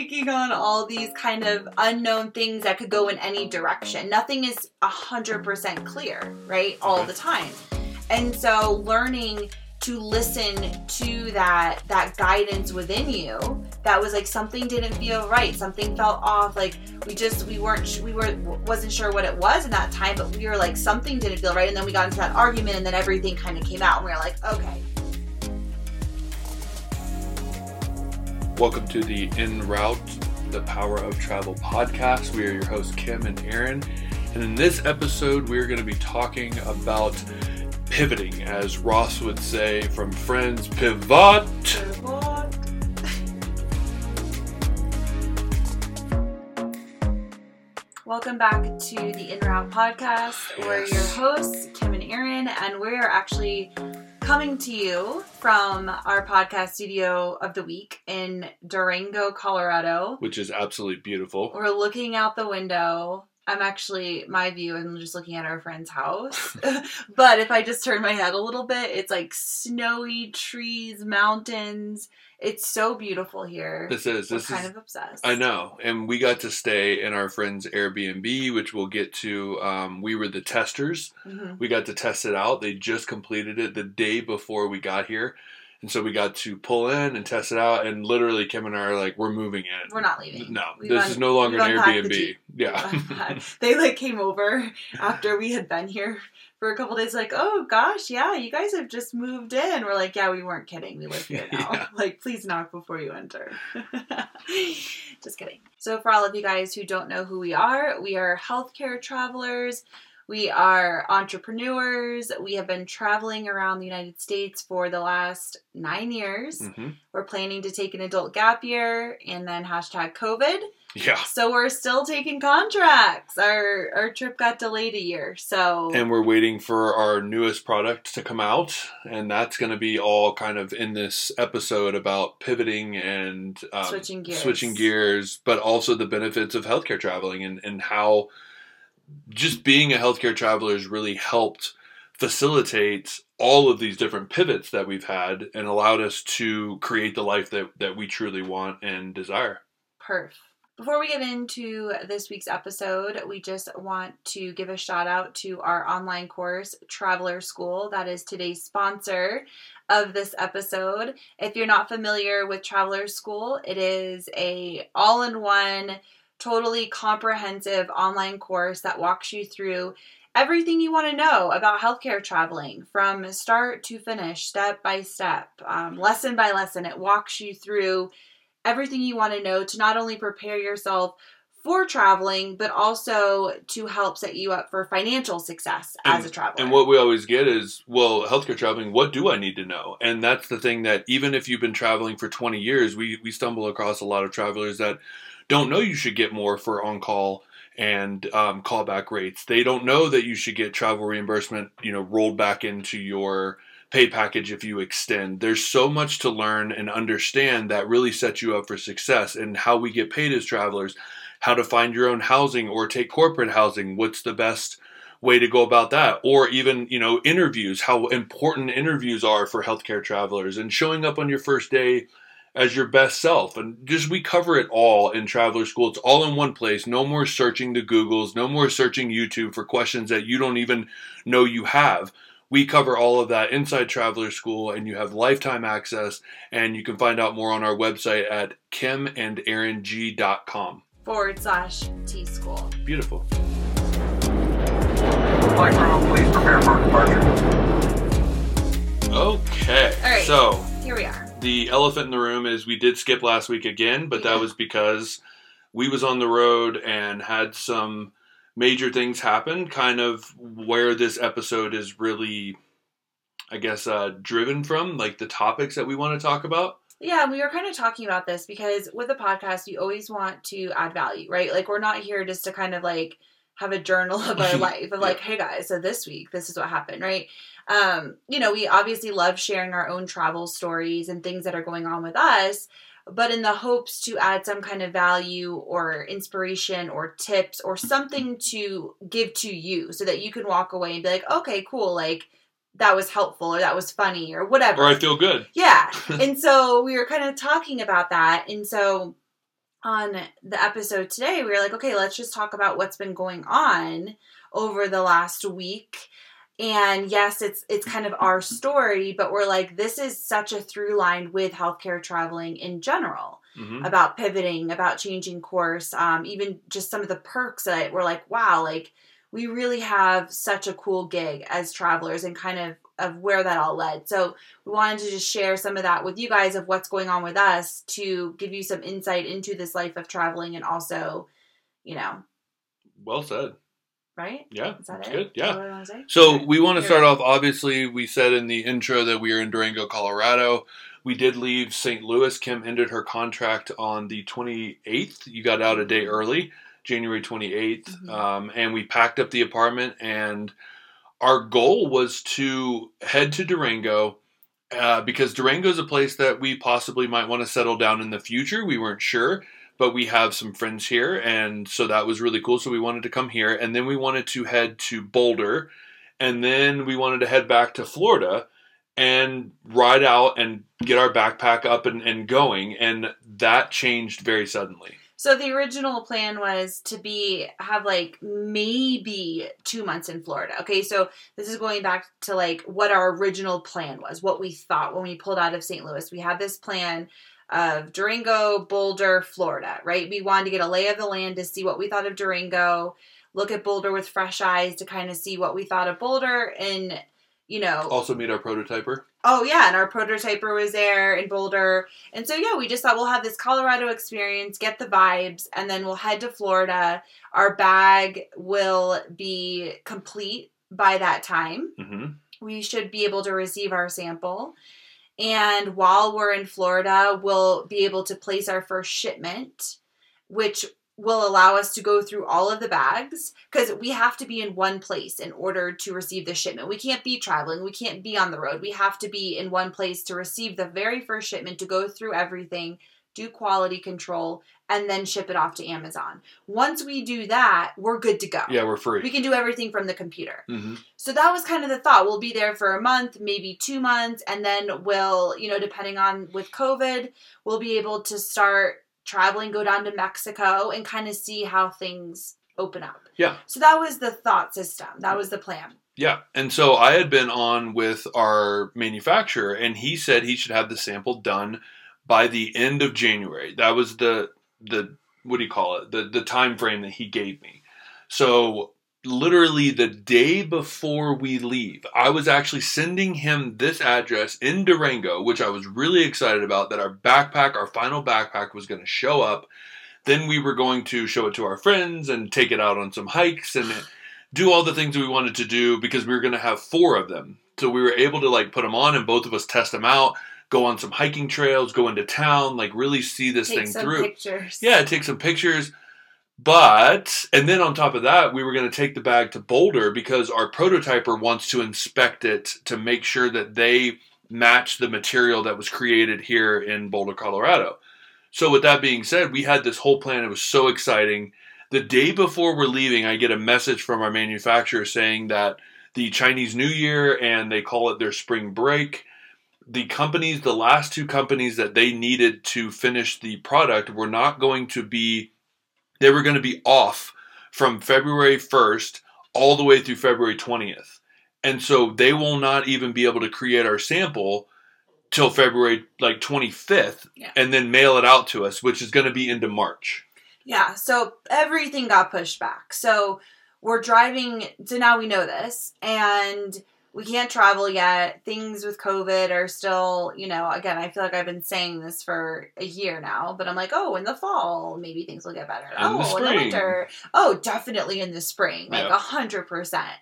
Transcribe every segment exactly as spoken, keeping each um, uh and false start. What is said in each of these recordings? taking on all these kind of unknown things that could go in any direction. Nothing is one hundred percent clear, right? All the time. And so learning to listen to that that guidance within you that was like something didn't feel right, something felt off, like we just we weren't we were wasn't sure what it was in that time, but we were like something didn't feel right, and then we got into that argument and then everything kind of came out and we were like, okay. Welcome to the Enroute, the Power of Travel podcast. We are your hosts Kim and Aaron, and in this episode we're going to be talking about pivoting, as Ross would say from Friends, pivot. pivot. Welcome back to the Enroute podcast. Yes. We're your hosts, Kim and Aaron, and we're actually coming to you from our podcast studio of the week in Durango, Colorado. Which is absolutely beautiful. We're looking out the window. I'm actually, my view, I'm just looking at our friend's house. But if I just turn my head a little bit, it's like snowy, trees, mountains. It's so beautiful here. This is. This We're kind is, of obsessed. I know. And we got to stay in our friend's Airbnb, which we'll get to. Um, we were the testers. Mm-hmm. We got to test it out. They just completed it the day before we got here. And so we got to pull in and test it out, and literally Kim and I are like, we're moving in. We're not leaving. No, we've this un- is no longer an Airbnb. The yeah. They like came over after we had been here for a couple days like, oh gosh, yeah, you guys have just moved in. We're like, yeah, we weren't kidding. We live here now. Yeah. Like, please knock before you enter. Just kidding. So for all of you guys who don't know who we are, we are healthcare travelers. We are entrepreneurs. We have been traveling around the United States for the last nine years. Mm-hmm. We're planning to take an adult gap year and then hashtag COVID. Yeah. So we're still taking contracts. Our our trip got delayed a year. So and we're waiting for our newest product to come out, and that's going to be all kind of in this episode about pivoting and um, switching gears. Switching gears, but also the benefits of healthcare traveling and and how. Just being a healthcare traveler has really helped facilitate all of these different pivots that we've had and allowed us to create the life that, that we truly want and desire. Perf. Before we get into this week's episode, we just want to give a shout out to our online course, Traveler School. That is today's sponsor of this episode. If you're not familiar with Traveler School, it is a all-in-one totally comprehensive online course that walks you through everything you want to know about healthcare traveling from start to finish, step by step, um, lesson by lesson. It walks you through everything you want to know to not only prepare yourself for traveling, but also to help set you up for financial success and, as a traveler. And what we always get is, well, healthcare traveling, what do I need to know? And that's the thing that even if you've been traveling for twenty years, we, we stumble across a lot of travelers that don't know you should get more for on-call and um, callback rates. They don't know that you should get travel reimbursement, you know, rolled back into your pay package if you extend. There's so much to learn and understand that really sets you up for success and how we get paid as travelers, how to find your own housing or take corporate housing, what's the best way to go about that, or even, you know, interviews, how important interviews are for healthcare travelers and showing up on your first day as your best self. And just we cover it all in Traveler School. It's all in one place. No more searching the Googles, no more searching YouTube for questions that you don't even know you have. We cover all of that inside Traveler School, and you have lifetime access, and you can find out more on our website at kimandaarong.com forward slash T School. Beautiful. Flight crew, please prepare for departure. Okay. All right. So here we are. The elephant in the room is we did skip last week again, but that was because we was on the road and had some major things happen, kind of where this episode is really, I guess, uh, driven from, like the topics that we want to talk about. Yeah, we were kind of talking about this because with a podcast, you always want to add value, right? Like we're not here just to kind of like have a journal of our life of like, yeah. Hey guys, so this week, this is what happened, right? Um, you know, we obviously love sharing our own travel stories and things that are going on with us, but in the hopes to add some kind of value or inspiration or tips or something to give to you so that you can walk away and be like, okay, cool. Like that was helpful or that was funny or whatever. Or I feel good. Yeah. And so we were kind of talking about that. And so on the episode today, we were like, okay, let's just talk about what's been going on over the last week. And yes, it's it's kind of our story, but we're like, this is such a through line with healthcare traveling in general, mm-hmm. about pivoting, about changing course, um, even just some of the perks that we're like, wow, like we really have such a cool gig as travelers and kind of of where that all led. So we wanted to just share some of that with you guys of what's going on with us to give you some insight into this life of traveling and also, you know. Well said. Right? Yeah. Is that that's it? Good. Yeah. What I want to say? So okay. We want to start off, obviously, we said in the intro that we are in Durango, Colorado. We did leave Saint Louis. Kim ended her contract on the twenty-eighth. You got out a day early, January twenty-eighth. Mm-hmm. Um, and we packed up the apartment, and our goal was to head to Durango uh, because Durango is a place that we possibly might want to settle down in the future. We weren't sure, but we have some friends here, and so that was really cool. So we wanted to come here, and then we wanted to head to Boulder, and then we wanted to head back to Florida and ride out and get our backpack up and, and going, and that changed very suddenly. So the original plan was to be, have like maybe two months in Florida. Okay. So this is going back to like what our original plan was, what we thought when we pulled out of Saint Louis. We had this plan of Durango, Boulder, Florida, right? We wanted to get a lay of the land to see what we thought of Durango, look at Boulder with fresh eyes to kind of see what we thought of Boulder, and, you know, also meet our prototyper. Oh, yeah, and our prototyper was there in Boulder. And so, yeah, we just thought we'll have this Colorado experience, get the vibes, and then we'll head to Florida. Our bag will be complete by that time. Mm-hmm. We should be able to receive our sample. And while we're in Florida, we'll be able to place our first shipment, which will allow us to go through all of the bags, because we have to be in one place in order to receive the shipment. We can't be traveling. We can't be on the road. We have to be in one place to receive the very first shipment, to go through everything, do quality control, and then ship it off to Amazon. Once we do that, we're good to go. Yeah, we're free. We can do everything from the computer. Mm-hmm. So that was kind of the thought. We'll be there for a month, maybe two months, and then we'll, you know, depending on with COVID, we'll be able to start traveling, go down to Mexico, and kind of see how things open up. Yeah. So that was the thought system. That was the plan. Yeah. And so I had been on with our manufacturer, and he said he should have the sample done by the end of January. That was the, the what do you call it? The, the time frame that he gave me. So literally the day before we leave, I was actually sending him this address in Durango, which I was really excited about, that our backpack, our final backpack, was going to show up. Then we were going to show it to our friends and take it out on some hikes and do all the things we wanted to do, because we were going to have four of them. So we were able to like put them on and both of us test them out, go on some hiking trails, go into town, like really see this thing through. Take some pictures. Yeah, take some pictures. But, and then on top of that, we were going to take the bag to Boulder because our prototyper wants to inspect it to make sure that they match the material that was created here in Boulder, Colorado. So with that being said, we had this whole plan. It was so exciting. The day before we're leaving, I get a message from our manufacturer saying that the Chinese New Year, and they call it their spring break, the companies, the last two companies that they needed to finish the product were not going to be They were going to be off from February first all the way through February twentieth. And so they will not even be able to create our sample till February like twenty-fifth, yeah, and then mail it out to us, which is going to be into March. Yeah. So everything got pushed back. So we're driving. So now we know this, and we can't travel yet. Things with COVID are still, you know, again, I feel like I've been saying this for a year now, but I'm like, oh, in the fall, maybe things will get better. In oh, the spring. In the winter. Oh, definitely in the spring, like one hundred percent.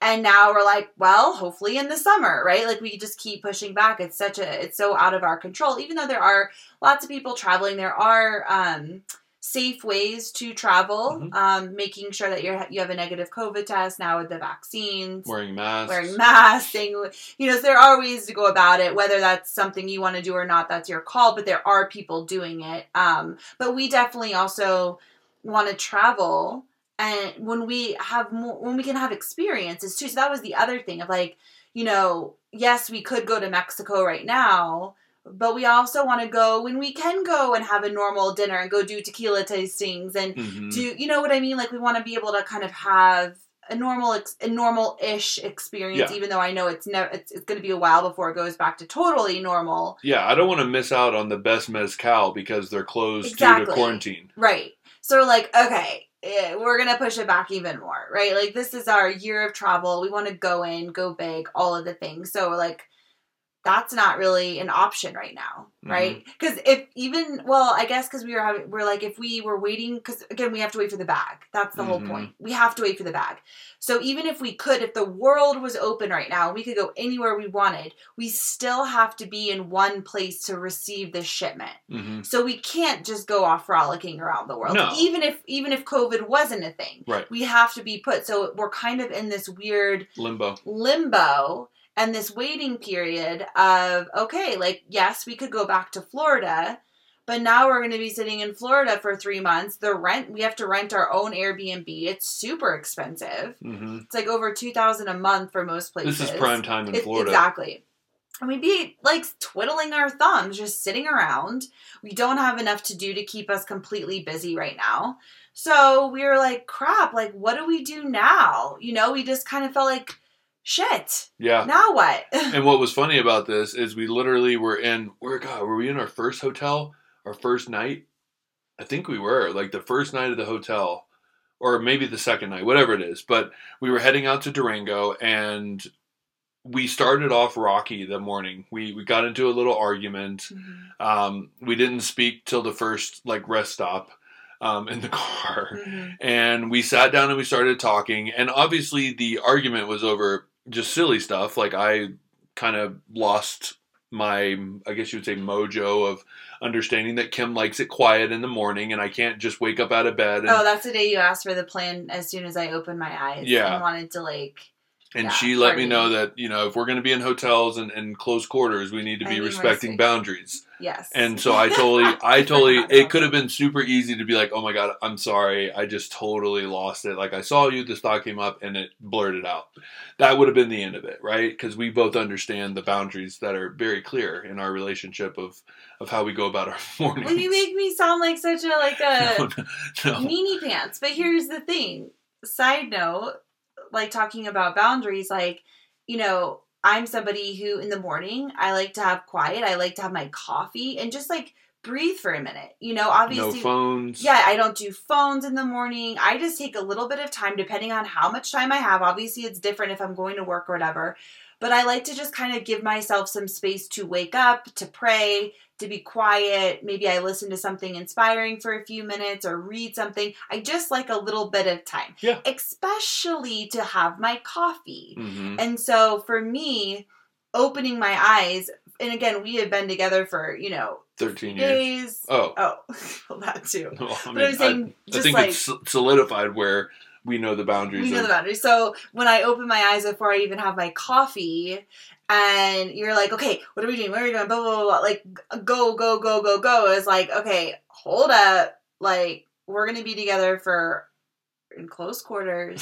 And now we're like, well, hopefully in the summer, right? Like we just keep pushing back. It's such a, it's so out of our control. Even though there are lots of people traveling, there are um, safe ways to travel, mm-hmm. um, making sure that you're, you have a negative COVID test now with the vaccines. Wearing masks. Wearing masks. Saying, you know, so there are ways to go about it, whether that's something you want to do or not, that's your call, but there are people doing it. Um, but we definitely also want to travel, and when we have more, when we can have experiences too. So that was the other thing of like, you know, yes, we could go to Mexico right now, But we also want to go when we can go and have a normal dinner and go do tequila tastings and mm-hmm. do, you know what I mean? Like we want to be able to kind of have a normal, ex- a normal-ish experience, yeah. even though I know it's never, it's, it's going to be a while before it goes back to totally normal. Yeah. I don't want to miss out on the best mezcal because they're closed exactly. due to quarantine. Right. So we're like, okay, we're going to push it back even more, right? Like this is our year of travel. We want to go in, go big, all of the things. So like, that's not really an option right now, right? Because mm-hmm. if even, well, I guess because we were having, we're like, if we were waiting, because again, we have to wait for the bag. That's the mm-hmm. whole point. We have to wait for the bag. So even if we could, if the world was open right now, we could go anywhere we wanted, we still have to be in one place to receive this shipment. Mm-hmm. So we can't just go off rollicking around the world. No. Even if, even if COVID wasn't a thing, right. we have to be put. So we're kind of in this weird limbo, limbo. And this waiting period of, okay, like, yes, we could go back to Florida, but now we're going to be sitting in Florida for three months. The rent, we have to rent our own Airbnb. It's super expensive. Mm-hmm. It's like over two thousand dollars a month for most places. This is prime time in it, Florida. Exactly. And we'd be like twiddling our thumbs, just sitting around. We don't have enough to do to keep us completely busy right now. So we were like, crap, like, what do we do now? You know, we just kind of felt like, shit. Yeah. Now what? And what was funny about this is we literally were in, where God, were we in our first hotel? Our first night? I think we were. Like the first night of the hotel. Or maybe the second night. Whatever it is. But we were heading out to Durango and we started off rocky the morning. We we got into a little argument. Mm-hmm. Um, we didn't speak till the first like rest stop. Um, in the car. Mm-hmm. And we sat down and we started talking. And obviously the argument was over just silly stuff. Like I kind of lost my, I guess you would say, mojo of understanding that Kim likes it quiet in the morning and I can't just wake up out of bed. And, oh, that's the day you asked for the plan as soon as I opened my eyes. Yeah. And wanted to like... And yeah, she let party. me know that, you know, if we're going to be in hotels and, and close quarters, we need to be need respecting boundaries. Yes. And so I totally, I totally, it could have been super easy to be like, oh my God, I'm sorry. I just totally lost it. Like I saw you, this thought came up and it blurted out. That would have been the end of it, right? Because we both understand the boundaries that are very clear in our relationship of, of how we go about our mornings. Well, you make me sound like such a, like a no, no, no. meanie pants. But here's the thing. Side note. Like talking about boundaries, like, you know, I'm somebody who in the morning, I like to have quiet. I like to have my coffee and just like breathe for a minute, you know, obviously. No phones. Yeah. I don't do phones in the morning. I just take a little bit of time depending on how much time I have. Obviously it's different if I'm going to work or whatever, but I like to just kind of give myself some space to wake up, to pray, to be quiet. Maybe I listen to something inspiring for a few minutes or read something. I just like a little bit of time, yeah. especially to have my coffee. Mm-hmm. And so for me, opening my eyes, and again, we had been together for, you know, thirteen days. Oh. Oh, well, that too. Well, I mean, but I'm saying I, just I think like, it's solidified where... We know the boundaries. We know of- the boundaries. So when I open my eyes before I even have my coffee and you're like, okay, what are we doing? Where are we going? Blah, blah, blah, blah. Like go, go, go, go, go. It's like, okay, hold up. Like we're going to be together for in close quarters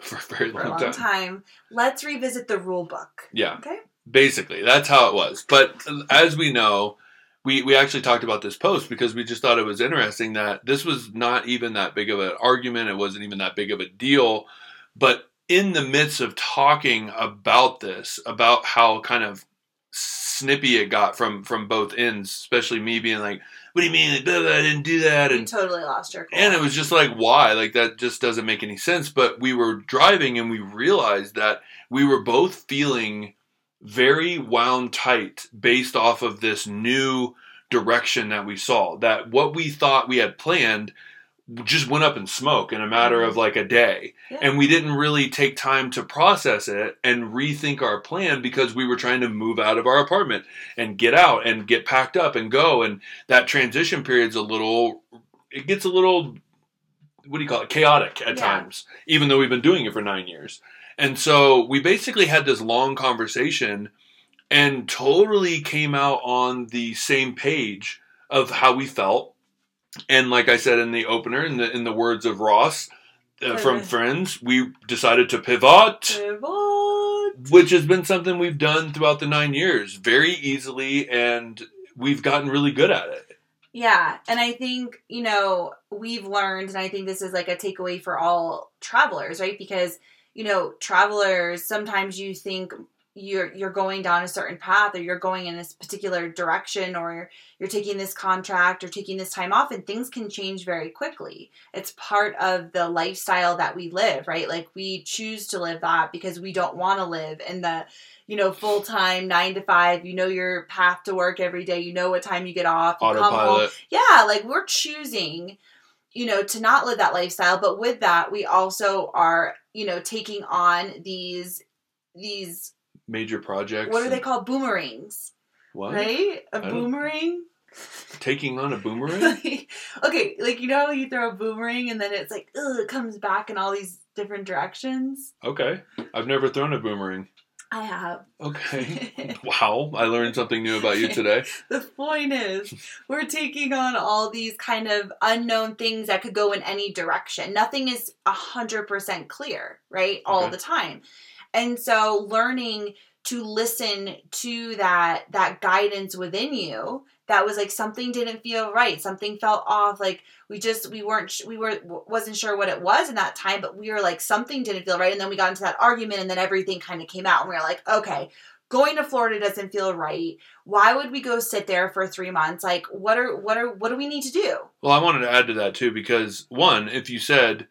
for a very long, for a long time. time. Let's revisit the rule book. Yeah. Okay. Basically, that's how it was. But as we know, We we actually talked about this post because we just thought it was interesting that this was not even that big of an argument. It wasn't even that big of a deal. But in the midst of talking about this, about how kind of snippy it got from, from both ends, especially me being like, what do you mean? I didn't do that. And you totally lost your cool. And it was just like, why? Like that just doesn't make any sense. But we were driving and we realized that we were both feeling very wound tight based off of this new direction that we saw, that what we thought we had planned just went up in smoke in a matter of like a day. Yeah. And we didn't really take time to process it and rethink our plan because we were trying to move out of our apartment and get out and get packed up and go. And that transition period's a little, it gets a little, what do you call it? Chaotic at yeah. times, even though we've been doing it for nine years. And so we basically had this long conversation and totally came out on the same page of how we felt. And like I said in the opener, in the in the words of Ross uh, from Friends, we decided to pivot, pivot, which has been something we've done throughout the nine years very easily and we've gotten really good at it. Yeah. And I think, you know, we've learned, and I think this is like a takeaway for all travelers, right? Because, you know, travelers, sometimes you think you're, you're going down a certain path, or you're going in this particular direction, or you're, you're taking this contract or taking this time off, and things can change very quickly. It's part of the lifestyle that we live, right? Like, we choose to live that because we don't want to live in the, you know, full-time, nine to five, you know, your path to work every day, you know what time you get off, you come home. Yeah, like, we're choosing, you know, to not live that lifestyle. But with that, we also are, you know, taking on these, these major projects. What are they called? Boomerangs. What? Right? A boomerang? Taking on a boomerang? Like, okay, like, you know how you throw a boomerang and then it's like, ugh, it comes back in all these different directions? Okay. I've never thrown a boomerang. I have. Okay. Wow. I learned something new about you today. The point is, we're taking on all these kind of unknown things that could go in any direction. Nothing is one hundred percent clear, right? All okay. the time. And so learning to listen to that that guidance within you, that was like, something didn't feel right. Something felt off. Like, we just, we weren't, we were, wasn't sure what it was in that time, but we were like, something didn't feel right. And then we got into that argument, and then everything kind of came out, and we were like, okay, going to Florida doesn't feel right. Why would we go sit there for three months? Like, what are, what are, what do we need to do? Well, I wanted to add to that too, because one, if you said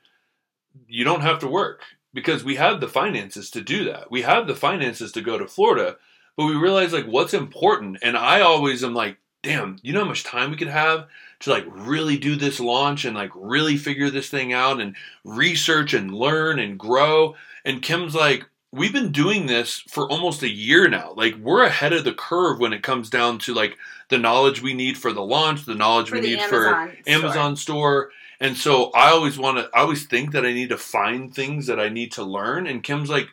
you don't have to work, because we have the finances to do that. We have the finances to go to Florida, but we realize, like, what's important. And I always am like, damn, you know how much time we could have to, like, really do this launch and, like, really figure this thing out and research and learn and grow. And Kim's like, we've been doing this for almost a year now. Like, we're ahead of the curve when it comes down to, like, the knowledge we need for the launch, the knowledge we need for Amazon store. And so I always want to, I always think that I need to find things that I need to learn. And Kim's like,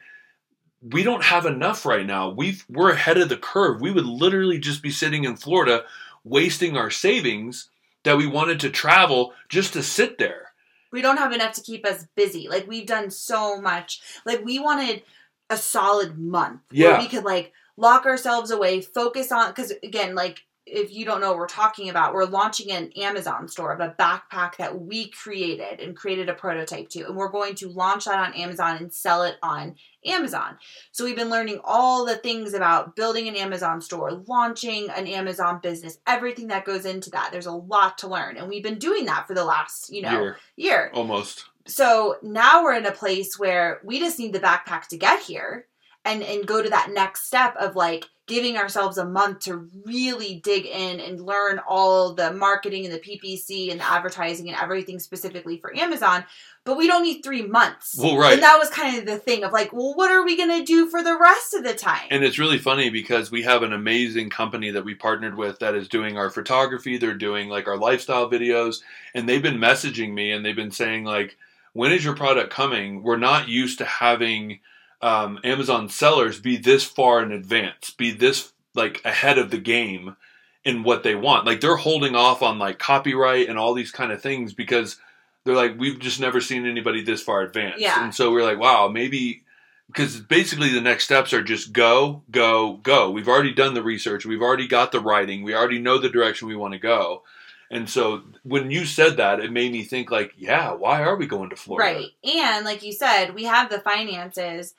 we don't have enough right now. We've, we're ahead of the curve. We would literally just be sitting in Florida wasting our savings that we wanted to travel just to sit there. We don't have enough to keep us busy. Like, we've done so much. Like, we wanted a solid month yeah. where we could, like, lock ourselves away, focus on, because again, like, if you don't know what we're talking about, we're launching an Amazon store of a backpack that we created and created a prototype to. And we're going to launch that on Amazon and sell it on Amazon. So we've been learning all the things about building an Amazon store, launching an Amazon business, everything that goes into that. There's a lot to learn. And we've been doing that for the last, you know, year. year. Almost. So now we're in a place where we just need the backpack to get here and, and go to that next step of, like, giving ourselves a month to really dig in and learn all the marketing and the P P C and the advertising and everything specifically for Amazon. But we don't need three months. Well, right. And that was kind of the thing of, like, well, what are we going to do for the rest of the time? And it's really funny because we have an amazing company that we partnered with that is doing our photography. They're doing, like, our lifestyle videos, and they've been messaging me and they've been saying, like, when is your product coming? We're not used to having Um, Amazon sellers be this far in advance, be this, like, ahead of the game in what they want. Like, they're holding off on, like, copyright and all these kind of things because they're like, we've just never seen anybody this far advanced. Yeah. And so we're like, wow, maybe, because basically the next steps are just go, go, go. We've already done the research. We've already got the writing. We already know the direction we want to go. And so when you said that, it made me think, like, yeah, why are we going to Florida? Right. And like you said, we have the finances.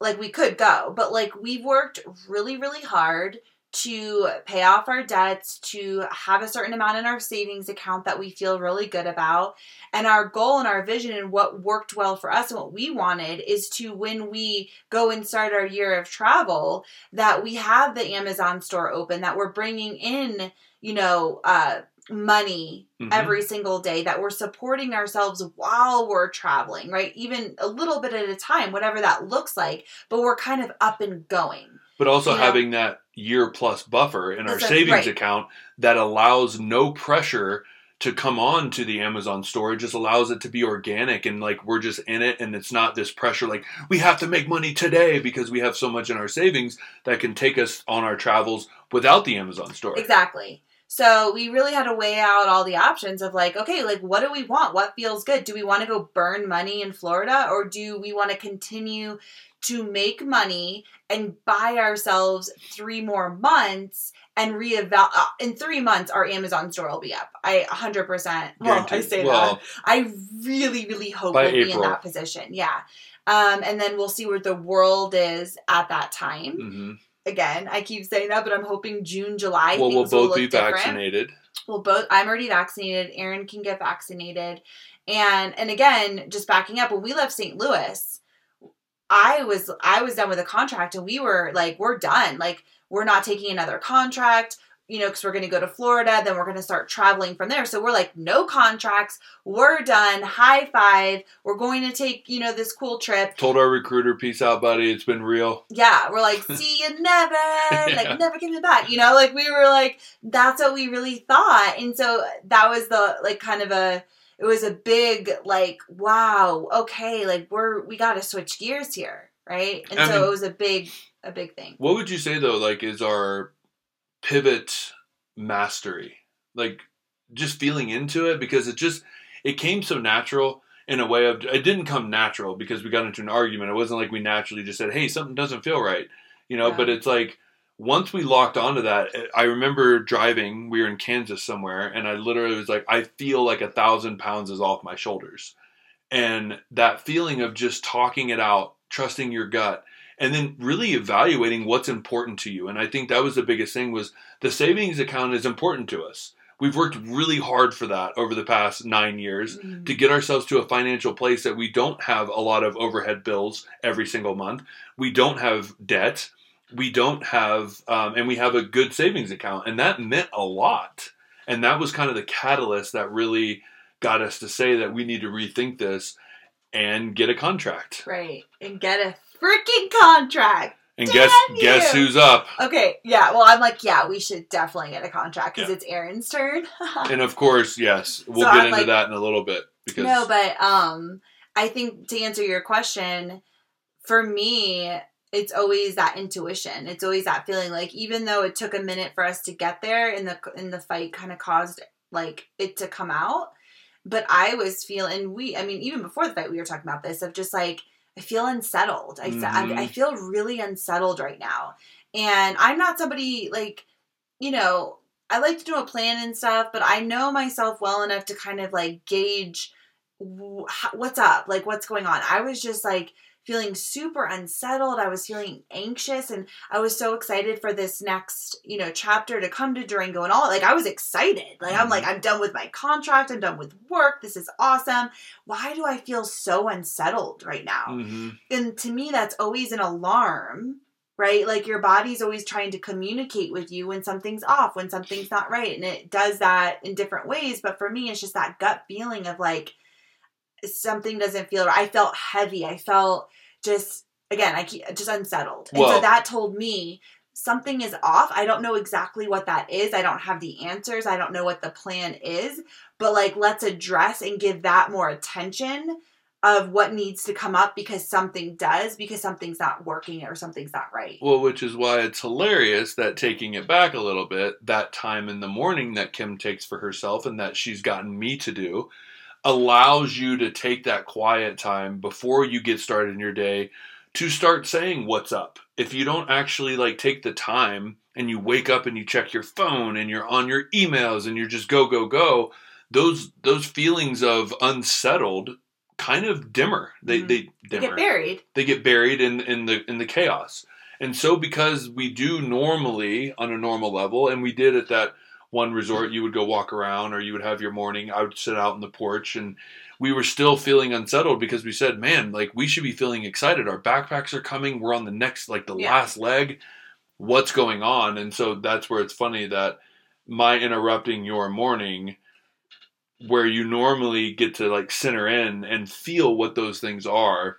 Like, we could go, but, like, we've worked really, really hard to pay off our debts, to have a certain amount in our savings account that we feel really good about. And our goal and our vision and what worked well for us and what we wanted is to, when we go and start our year of travel, that we have the Amazon store open, that we're bringing in, you know, uh, money mm-hmm. every single day, that we're supporting ourselves while we're traveling, right? Even a little bit at a time, whatever that looks like, but we're kind of up and going. But also having know? that year plus buffer in our so, savings right. account that allows no pressure to come on to the Amazon store. It just allows it to be organic, and, like, we're just in it, and it's not this pressure, like, we have to make money today because we have so much in our savings that can take us on our travels without the Amazon store. Exactly. So we really had to weigh out all the options of, like, okay, like, what do we want? What feels good? Do we want to go burn money in Florida, or do we want to continue to make money and buy ourselves three more months and reevaluate. Uh, in three months, our Amazon store will be up. I one hundred percent. Well, I say well, that. I really, really hope we'll April. be in that position. Yeah. Um, and then we'll see where the world is at that time. Mm-hmm. Again, I keep saying that, but I'm hoping June, July. Well, we'll both be different. vaccinated. Well, both. I'm already vaccinated. Aaron can get vaccinated. And and again, just backing up, when we left Saint Louis, I was I was done with a contract, and we were like, we're done. Like, we're not taking another contract, you know, because we're going to go to Florida. Then we're going to start traveling from there. So we're like, no contracts. We're done. High five. We're going to take, you know, this cool trip. Told our recruiter, peace out, buddy. It's been real. Yeah. We're like, see you never. yeah. Like, never coming back. You know, like, we were like, that's what we really thought. And so that was the, like, kind of a, it was a big, like, wow, okay, like, we're, we got to switch gears here, right? And I so mean, it was a big, a big thing. What would you say, though, like, is our pivot mastery? Like, just feeling into it, because it just, it came so natural in a way of, it didn't come natural because we got into an argument. It wasn't like we naturally just said, hey, something doesn't feel right, you know, yeah. But it's like, once we locked onto that, I remember driving, we were in Kansas somewhere, and I literally was like, I feel like a thousand pounds is off my shoulders. And that feeling of just talking it out, trusting your gut, and then really evaluating what's important to you. And I think that was the biggest thing, was the savings account is important to us. We've worked really hard for that over the past nine years mm-hmm. to get ourselves to a financial place that we don't have a lot of overhead bills every single month. We don't have debt. We don't have, um, and we have a good savings account. And that meant a lot. And that was kind of the catalyst that really got us to say that we need to rethink this and get a contract. Right. And get a freaking contract. And Damn guess you. guess who's up? Okay. Yeah. Well, I'm like, yeah, we should definitely get a contract because yeah. it's Aaron's turn. And of course, yes, we'll so get I'm into like, that in a little bit. Because no, but um, I think to answer your question, for me, it's always that intuition. It's always that feeling. Like, even though it took a minute for us to get there, and the and the fight kind of caused like it to come out, but I was feeling we. I mean, even before the fight, we were talking about this of just like, I feel unsettled. I, mm-hmm. I I feel really unsettled right now, and I'm not somebody like, you know, I like to do a plan and stuff, but I know myself well enough to kind of like gauge wh- what's up, like what's going on. I was just like, feeling super unsettled. I was feeling anxious, and I was so excited for this next, you know, chapter to come to Durango and all. Like, I was excited. Like, I'm like, I'm done with my contract. I'm done with work. This is awesome. Why do I feel so unsettled right now? Mm-hmm. And to me, that's always an alarm, right? Like, your body's always trying to communicate with you when something's off, when something's not right. And it does that in different ways. But for me, it's just that gut feeling of like, something doesn't feel right. I felt heavy. I felt just, again, I keep, just unsettled. And well, so that told me something is off. I don't know exactly what that is. I don't have the answers. I don't know what the plan is, but like, let's address and give that more attention of what needs to come up, because something does, because something's not working or something's not right. Well, which is why it's hilarious that, taking it back a little bit, that time in the morning that Kim takes for herself and that she's gotten me to do allows you to take that quiet time before you get started in your day to start saying what's up. If you don't actually like take the time and you wake up and you check your phone and you're on your emails and you're just go, go, go, those those feelings of unsettled kind of dimmer. They mm-hmm. they, dimmer. they get buried. They get buried in, in the in the chaos. And so, because we do normally on a normal level, and we did at that one resort, you would go walk around, or you would have your morning. I would sit out on the porch, and we were still feeling unsettled because we said, man, like, we should be feeling excited. Our backpacks are coming. We're on the next, like the yeah. last leg. What's going on? And so that's where it's funny that my interrupting your morning, where you normally get to like center in and feel what those things are,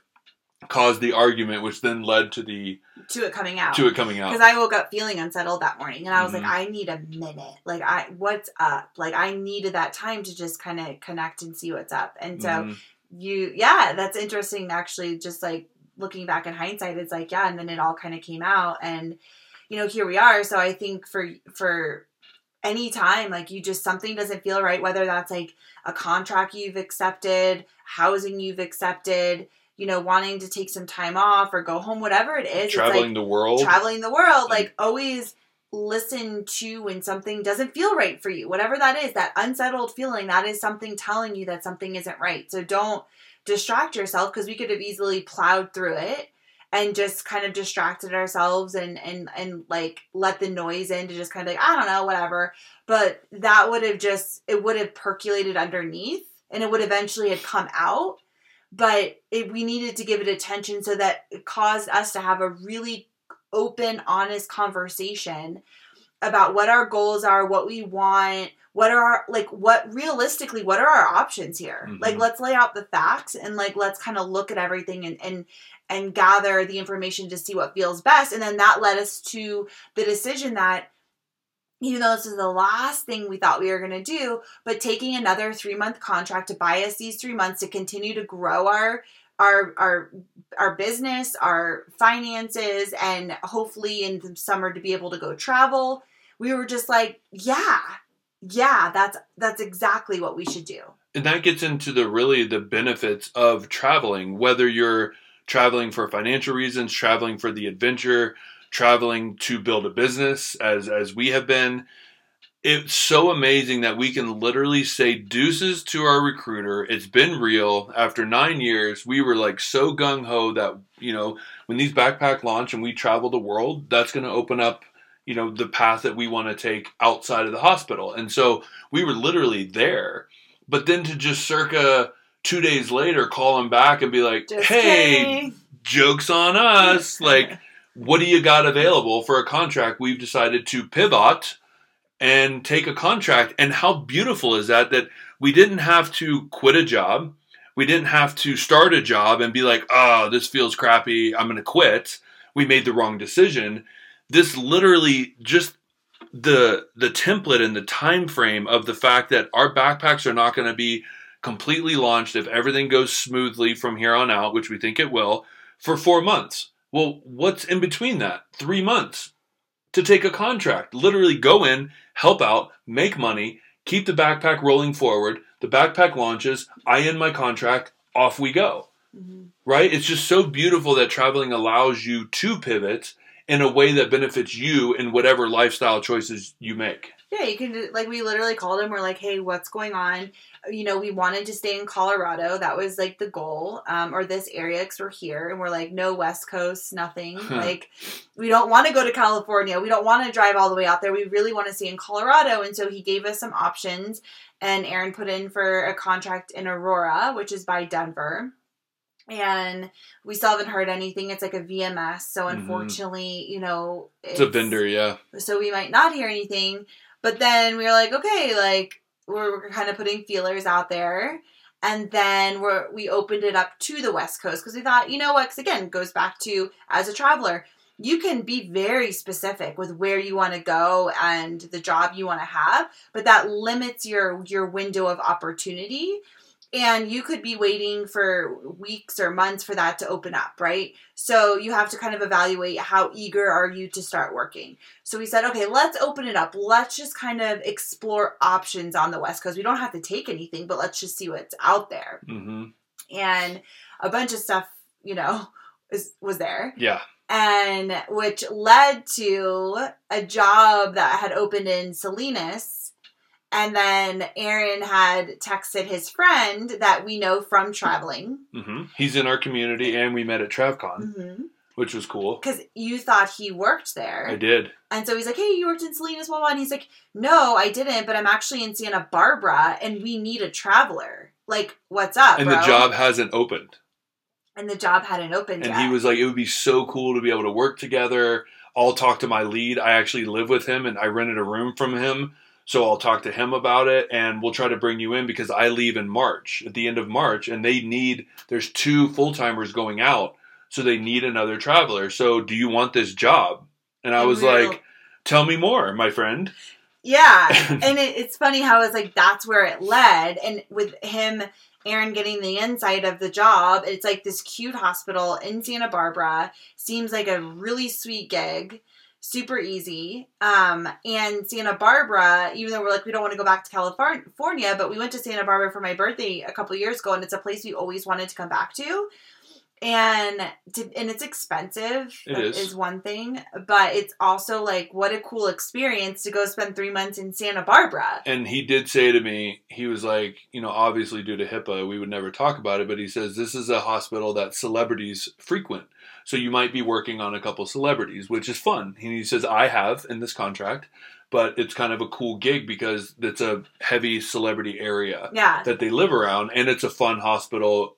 caused the argument, which then led to the to it coming out to it coming out because I woke up feeling unsettled that morning, and I was mm-hmm. like, I need a minute, like, I what's up, like, I needed that time to just kind of connect and see what's up. And so mm-hmm. you yeah that's interesting, actually, just like looking back in hindsight, it's like, yeah, and then it all kind of came out, and you know, here we are. So I think for for any time, like, you just, something doesn't feel right, whether that's like a contract you've accepted, housing you've accepted, you know, wanting to take some time off or go home, whatever it is. Traveling it's like the world. Traveling the world. And like, always listen to when something doesn't feel right for you. Whatever that is, that unsettled feeling, that is something telling you that something isn't right. So don't distract yourself, because we could have easily plowed through it and just kind of distracted ourselves and, and, and like let the noise in to just kind of like, I don't know, whatever. But that would have just, it would have percolated underneath and it would eventually have come out. But it, we needed to give it attention, so that it caused us to have a really open, honest conversation about what our goals are, what we want, what are our, like, what realistically, what are our options here? Mm-hmm. Like, let's lay out the facts and like, let's kind of look at everything and, and, and gather the information to see what feels best. And then that led us to the decision that, even though this is the last thing we thought we were going to do, but taking another three-month contract to buy us these three months to continue to grow our our our our business, our finances, and hopefully in the summer to be able to go travel. We were just like, yeah, yeah, that's that's exactly what we should do. And that gets into the really the benefits of traveling, whether you're traveling for financial reasons, traveling for the adventure, traveling to build a business, as as we have been. It's so amazing that we can literally say deuces to our recruiter. It's been real. After nine years, we were like so gung-ho that, you know, when these backpack launch and we travel the world, that's going to open up, you know, the path that we want to take outside of the hospital. And so we were literally there. But then to just circa two days later call him back and be like, just hey, kidding. Joke's on us. Like, what do you got available for a contract? We've decided to pivot and take a contract. And how beautiful is that, that we didn't have to quit a job. We didn't have to start a job and be like, oh, this feels crappy. I'm going to quit. We made the wrong decision. This literally just the the template and the time frame of the fact that our backpacks are not going to be completely launched if everything goes smoothly from here on out, which we think it will, for four months. Well, what's in between that? Three months to take a contract. Literally go in, help out, make money, keep the backpack rolling forward. The backpack launches. I end my contract. Off we go. Mm-hmm. Right? It's just so beautiful that traveling allows you to pivot in a way that benefits you in whatever lifestyle choices you make. Yeah, you can, like, we literally called him. We're like, hey, what's going on? You know, we wanted to stay in Colorado. That was like the goal, um, or this area, because we're here. And we're like, no West Coast, nothing. Huh. Like, we don't want to go to California. We don't want to drive all the way out there. We really want to stay in Colorado. And so he gave us some options. And Aaron put in for a contract in Aurora, which is by Denver. And we still haven't heard anything. It's like a V M S. So unfortunately, mm-hmm. you know. It's, it's a vendor, yeah. So we might not hear anything. But then we were like, okay, like, we're, we're kind of putting feelers out there. And then we we opened it up to the West Coast, because we thought, you know what, because again, it goes back to, as a traveler, you can be very specific with where you want to go and the job you want to have, but that limits your your window of opportunity. And you could be waiting for weeks or months for that to open up, right? So you have to kind of evaluate, how eager are you to start working? So we said, okay, let's open it up. Let's just kind of explore options on the West Coast. We don't have to take anything, but let's just see what's out there. Mm-hmm. And a bunch of stuff, you know, is, was there. Yeah. And which led to a job that had opened in Salinas. And then Aaron had texted his friend that we know from traveling. Mm-hmm. He's in our community, and we met at TravCon, mm-hmm. which was cool. Because you thought he worked there. I did. And so he's like, hey, you worked in Salinas, blah, blah. And he's like, no, I didn't, but I'm actually in Santa Barbara, and we need a traveler. Like, what's up, And bro? The job hasn't opened. And the job hadn't opened and yet. And he was like, it would be so cool to be able to work together. I'll talk to my lead. I actually live with him, and I rented a room from him. So I'll talk to him about it, and we'll try to bring you in, because I leave in March, at the end of March, and they need, there's two full-timers going out, so they need another traveler. So do you want this job? And I was Real. like, tell me more, my friend. Yeah, and it, it's funny how it's like, that's where it led. And with him, Aaron getting the insight of the job, it's like this cute hospital in Santa Barbara, seems like a really sweet gig. Super easy. Um, and Santa Barbara, even though we're like, we don't want to go back to California, but we went to Santa Barbara for my birthday a couple years ago, and it's a place we always wanted to come back to. And to, and it's expensive it is. is one thing, but it's also like, what a cool experience to go spend three months in Santa Barbara. And he did say to me, he was like, you know, obviously due to HIPAA, we would never talk about it, but he says, this is a hospital that celebrities frequent. So you might be working on a couple celebrities, which is fun. And he says, I have in this contract, but it's kind of a cool gig because it's a heavy celebrity area yeah. that they live around. And it's a fun hospital,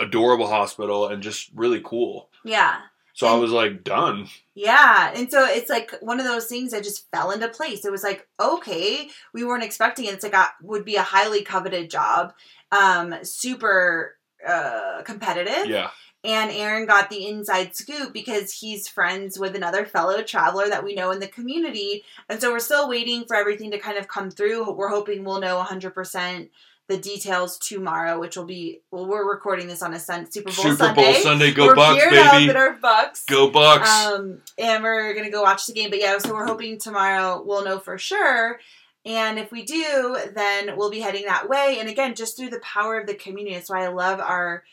adorable hospital, and just really cool. Yeah. So and, I was like, done. Yeah. And so it's like one of those things that just fell into place. It was like, okay, we weren't expecting it. It's like, I would be a highly coveted job, um, super uh, competitive. Yeah. And Aaron got the inside scoop because he's friends with another fellow traveler that we know in the community. And so we're still waiting for everything to kind of come through. We're hoping we'll know one hundred percent the details tomorrow, which will be, well, we're recording this on a sun, Super Bowl Super Sunday. Super Bowl Sunday. Go we're Bucks, baby. We're geared up in our Bucks. Go Bucks. Um, and we're going to go watch the game. But yeah, so we're hoping tomorrow we'll know for sure. And if we do, then we'll be heading that way. And again, just through the power of the community. That's why I love our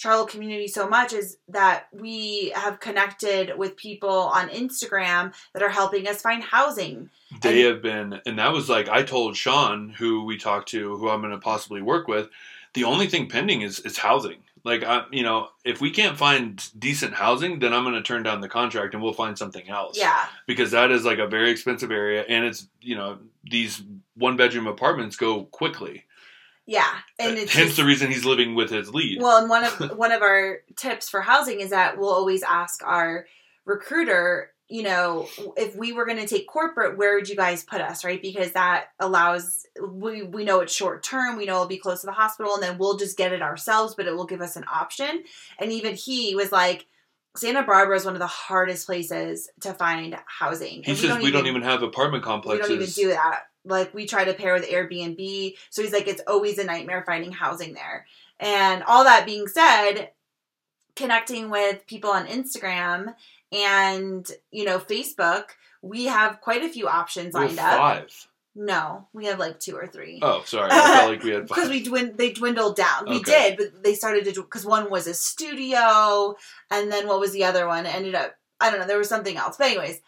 travel community so much, is that we have connected with people on Instagram that are helping us find housing. They and- have been, and that was like, I told Sean, who we talked to, who I'm going to possibly work with, the only thing pending is, is housing. Like, I, you know, if we can't find decent housing, then I'm going to turn down the contract and we'll find something else. Yeah. Because that is like a very expensive area, and it's, you know, these one bedroom apartments go quickly. Yeah, and it's hence just, the reason he's living with his lead. Well, and one of one of our tips for housing is that we'll always ask our recruiter, you know, if we were going to take corporate, where would you guys put us, right? Because that allows, we we know it's short term, we know it'll be close to the hospital, and then we'll just get it ourselves, but it will give us an option. And even he was like, Santa Barbara is one of the hardest places to find housing. He and says we, don't, we even, don't even have apartment complexes. We don't even do that. Like, we try to pair with Airbnb. So he's like, it's always a nightmare finding housing there. And all that being said, connecting with people on Instagram and, you know, Facebook, we have quite a few options lined We're five. up. No, we have like two or three. Oh, sorry. I felt like we had five. Because we dwind- they dwindled down. Okay. We did, but they started to, because dw- one was a studio. And then what was the other one? It ended up, I don't know, there was something else. But anyways.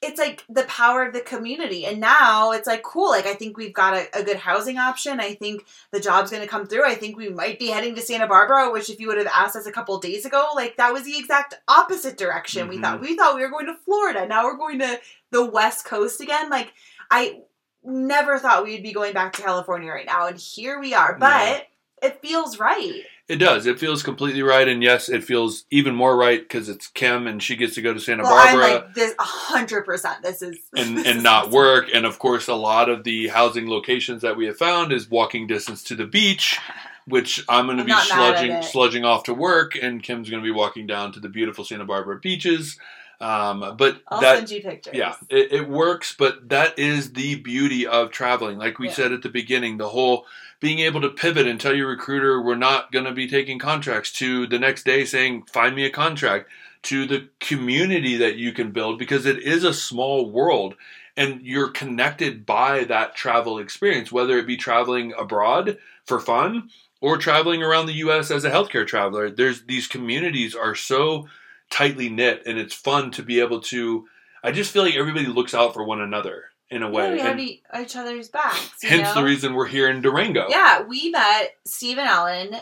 It's like the power of the community. And now it's like, cool. Like, I think we've got a, a good housing option. I think the job's going to come through. I think we might be heading to Santa Barbara, which if you would have asked us a couple days ago, like that was the exact opposite direction. Mm-hmm. We thought, we thought we were going to Florida. Now we're going to the West Coast again. Like, I never thought we'd be going back to California right now. And here we are, but no. It feels right. It does. It feels completely right. And yes, it feels even more right because it's Kim and she gets to go to Santa well, Barbara. I'm like, this, one hundred percent. This is... And, this and is not awesome. Work. And of course, a lot of the housing locations that we have found is walking distance to the beach, which I'm going to be sludging, sludging off to work. And Kim's going to be walking down to the beautiful Santa Barbara beaches. Um, but I'll that, send you pictures. Yeah, it, it works. But that is the beauty of traveling. Like we yeah. said at the beginning, the whole... being able to pivot and tell your recruiter we're not going to be taking contracts, to the next day saying, find me a contract, to the community that you can build, because it is a small world and you're connected by that travel experience, whether it be traveling abroad for fun or traveling around the U S as a healthcare traveler. There's these communities are so tightly knit, and it's fun to be able to, I just feel like everybody looks out for one another. In a way. Yeah, we have and each other's backs. You hence know? The reason we're here in Durango. Yeah, we met Steve and Ellen,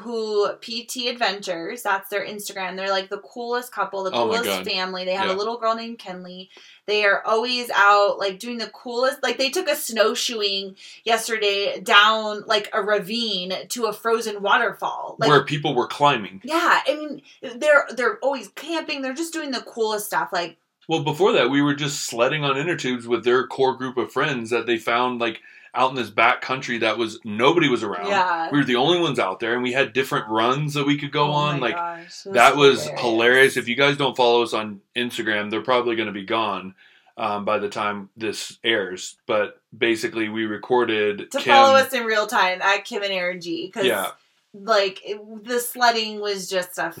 who P T Adventures, that's their Instagram. They're like the coolest couple, the coolest oh family. They have yeah. a little girl named Kenley. They are always out like doing the coolest. Like, they took a snowshoeing yesterday down like a ravine to a frozen waterfall. Like, where people were climbing. Yeah. I mean, they're they're always camping. They're just doing the coolest stuff. Like, well, before that, we were just sledding on inner tubes with their core group of friends that they found, like, out in this back country that was, nobody was around. Yeah. We were the only ones out there, and we had different runs that we could go oh on. Like, gosh, that was hilarious. hilarious. If you guys don't follow us on Instagram, they're probably going to be gone um, by the time this airs. But basically, we recorded To Kim, follow us in real time at Kim and Aaron G. Cause yeah. like, it, the sledding was just a,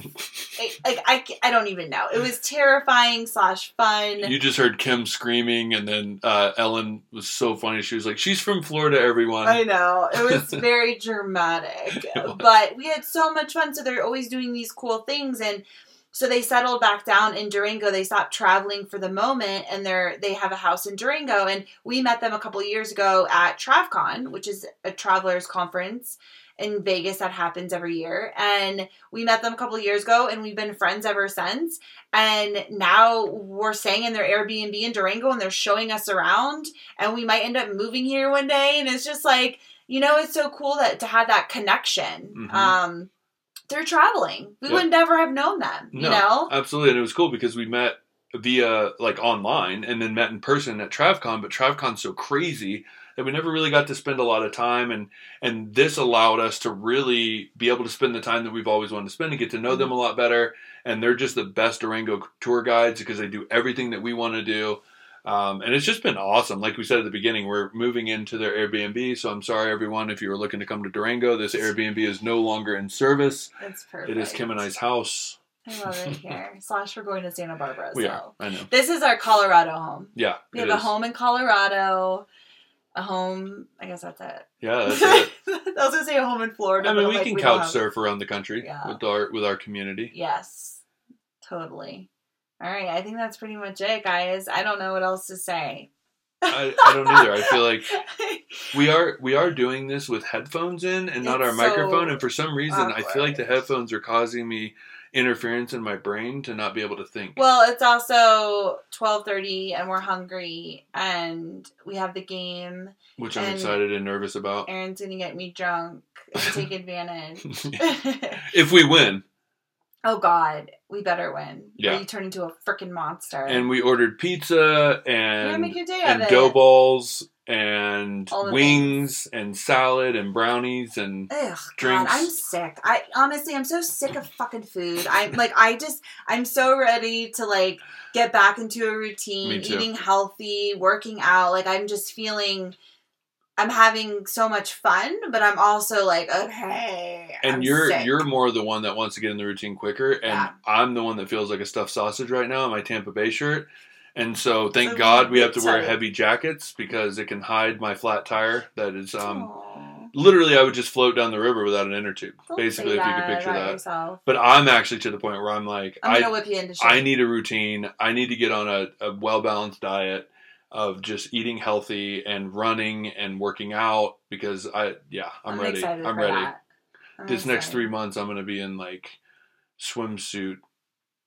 it, like, I, I don't even know. It was terrifying slash fun. You just heard Kim screaming, and then uh, Ellen was so funny. She was like, she's from Florida, everyone. I know. It was very dramatic. Was. But we had so much fun, so they're always doing these cool things, and so they settled back down in Durango. They stopped traveling for the moment, and they're they have a house in Durango, and we met them a couple of years ago at TravCon, which is a travelers conference in Vegas that happens every year. And we met them a couple of years ago, and we've been friends ever since. And now we're staying in their Airbnb in Durango, and they're showing us around, and we might end up moving here one day. And it's just like, you know, it's so cool that to have that connection. Mm-hmm. Um, they're traveling. We yep. would never have known them, no, you know? Absolutely. And it was cool because we met via like online and then met in person at TravCon, but TravCon's so crazy that we never really got to spend a lot of time, and and this allowed us to really be able to spend the time that we've always wanted to spend and get to know mm-hmm. them a lot better. And they're just the best Durango tour guides because they do everything that we want to do. Um, and it's just been awesome. Like we said at the beginning, we're moving into their Airbnb, so I'm sorry, everyone, if you were looking to come to Durango, this Airbnb is no longer in service. That's perfect. It is Kim and I's house. I love it here. Slash, we're going to Santa Barbara. We so. Are. I know. This is our Colorado home. Yeah, we have is. a home in Colorado. A home, I guess that's it. Yeah, that's it. I was gonna say a home in Florida. I mean, we like, can we couch surf around the country yeah. with our with our community. Yes, totally. All right, I think that's pretty much it, guys. I don't know what else to say. I, I don't either. I feel like we are we are doing this with headphones in and not it's our microphone, so and for some reason, awkward. I feel like the headphones are causing me interference in my brain to not be able to think. Well, it's also twelve thirty and we're hungry and we have the game, which I'm excited and nervous about. Aaron's gonna get me drunk and take advantage if we win. Oh God, we better win. Yeah, you turn into a freaking monster. And we ordered pizza and, and dough balls and wings things. And salad and brownies and Ugh, drinks. God, I'm sick. I honestly, I'm so sick of fucking food. I'm like, I just, I'm so ready to like get back into a routine, eating healthy, working out. Like I'm just feeling. I'm having so much fun, but I'm also like, okay. And I'm you're sick. You're more the one that wants to get in the routine quicker, and yeah. I'm the one that feels like a stuffed sausage right now in my Tampa Bay shirt. And so, thank so God we have to wear heavy jackets because it can hide my flat tire. That is, um, Aww. Literally, I would just float down the river without an inner tube. Don't basically, if you could picture that. Yourself. But I'm actually to the point where I'm like, I'm gonna I, whip you into shape. I need a routine. I need to get on a, a well balanced diet. Of just eating healthy and running and working out because I, yeah, I'm, I'm ready. I'm for ready. That. I'm this excited. Next three months, I'm going to be in like swimsuit.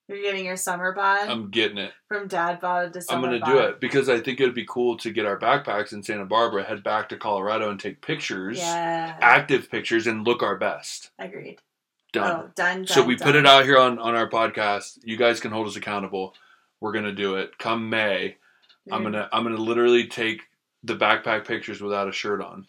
You're getting your summer bod? I'm getting it. From dad bod to summer bod. I'm going to do it because I think it would be cool to get our backpacks in Santa Barbara, head back to Colorado and take pictures, yeah. active pictures, and look our best. Agreed. Done. Oh, done, done. So we done. Put it out here on, on our podcast. You guys can hold us accountable. We're going to do it come May. I'm gonna I'm gonna literally take the backpack pictures without a shirt on.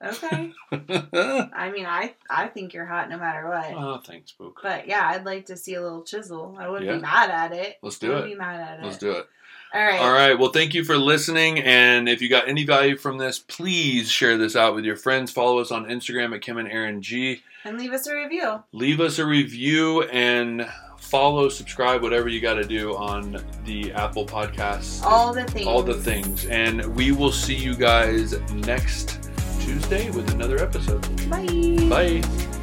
Okay. I mean, I I think you're hot no matter what. Oh, thanks, Book. But yeah, I'd like to see a little chisel. I wouldn't yeah. be mad at it. Let's do I it. Wouldn't be mad at it. Let's do it. All right. All right. Well, thank you for listening. And if you got any value from this, please share this out with your friends. Follow us on Instagram at Kim and Aaron G. And leave us a review. Leave us a review and follow, subscribe, whatever you got to do on the Apple Podcasts. All the things. All the things. And we will see you guys next Tuesday with another episode. Bye. Bye.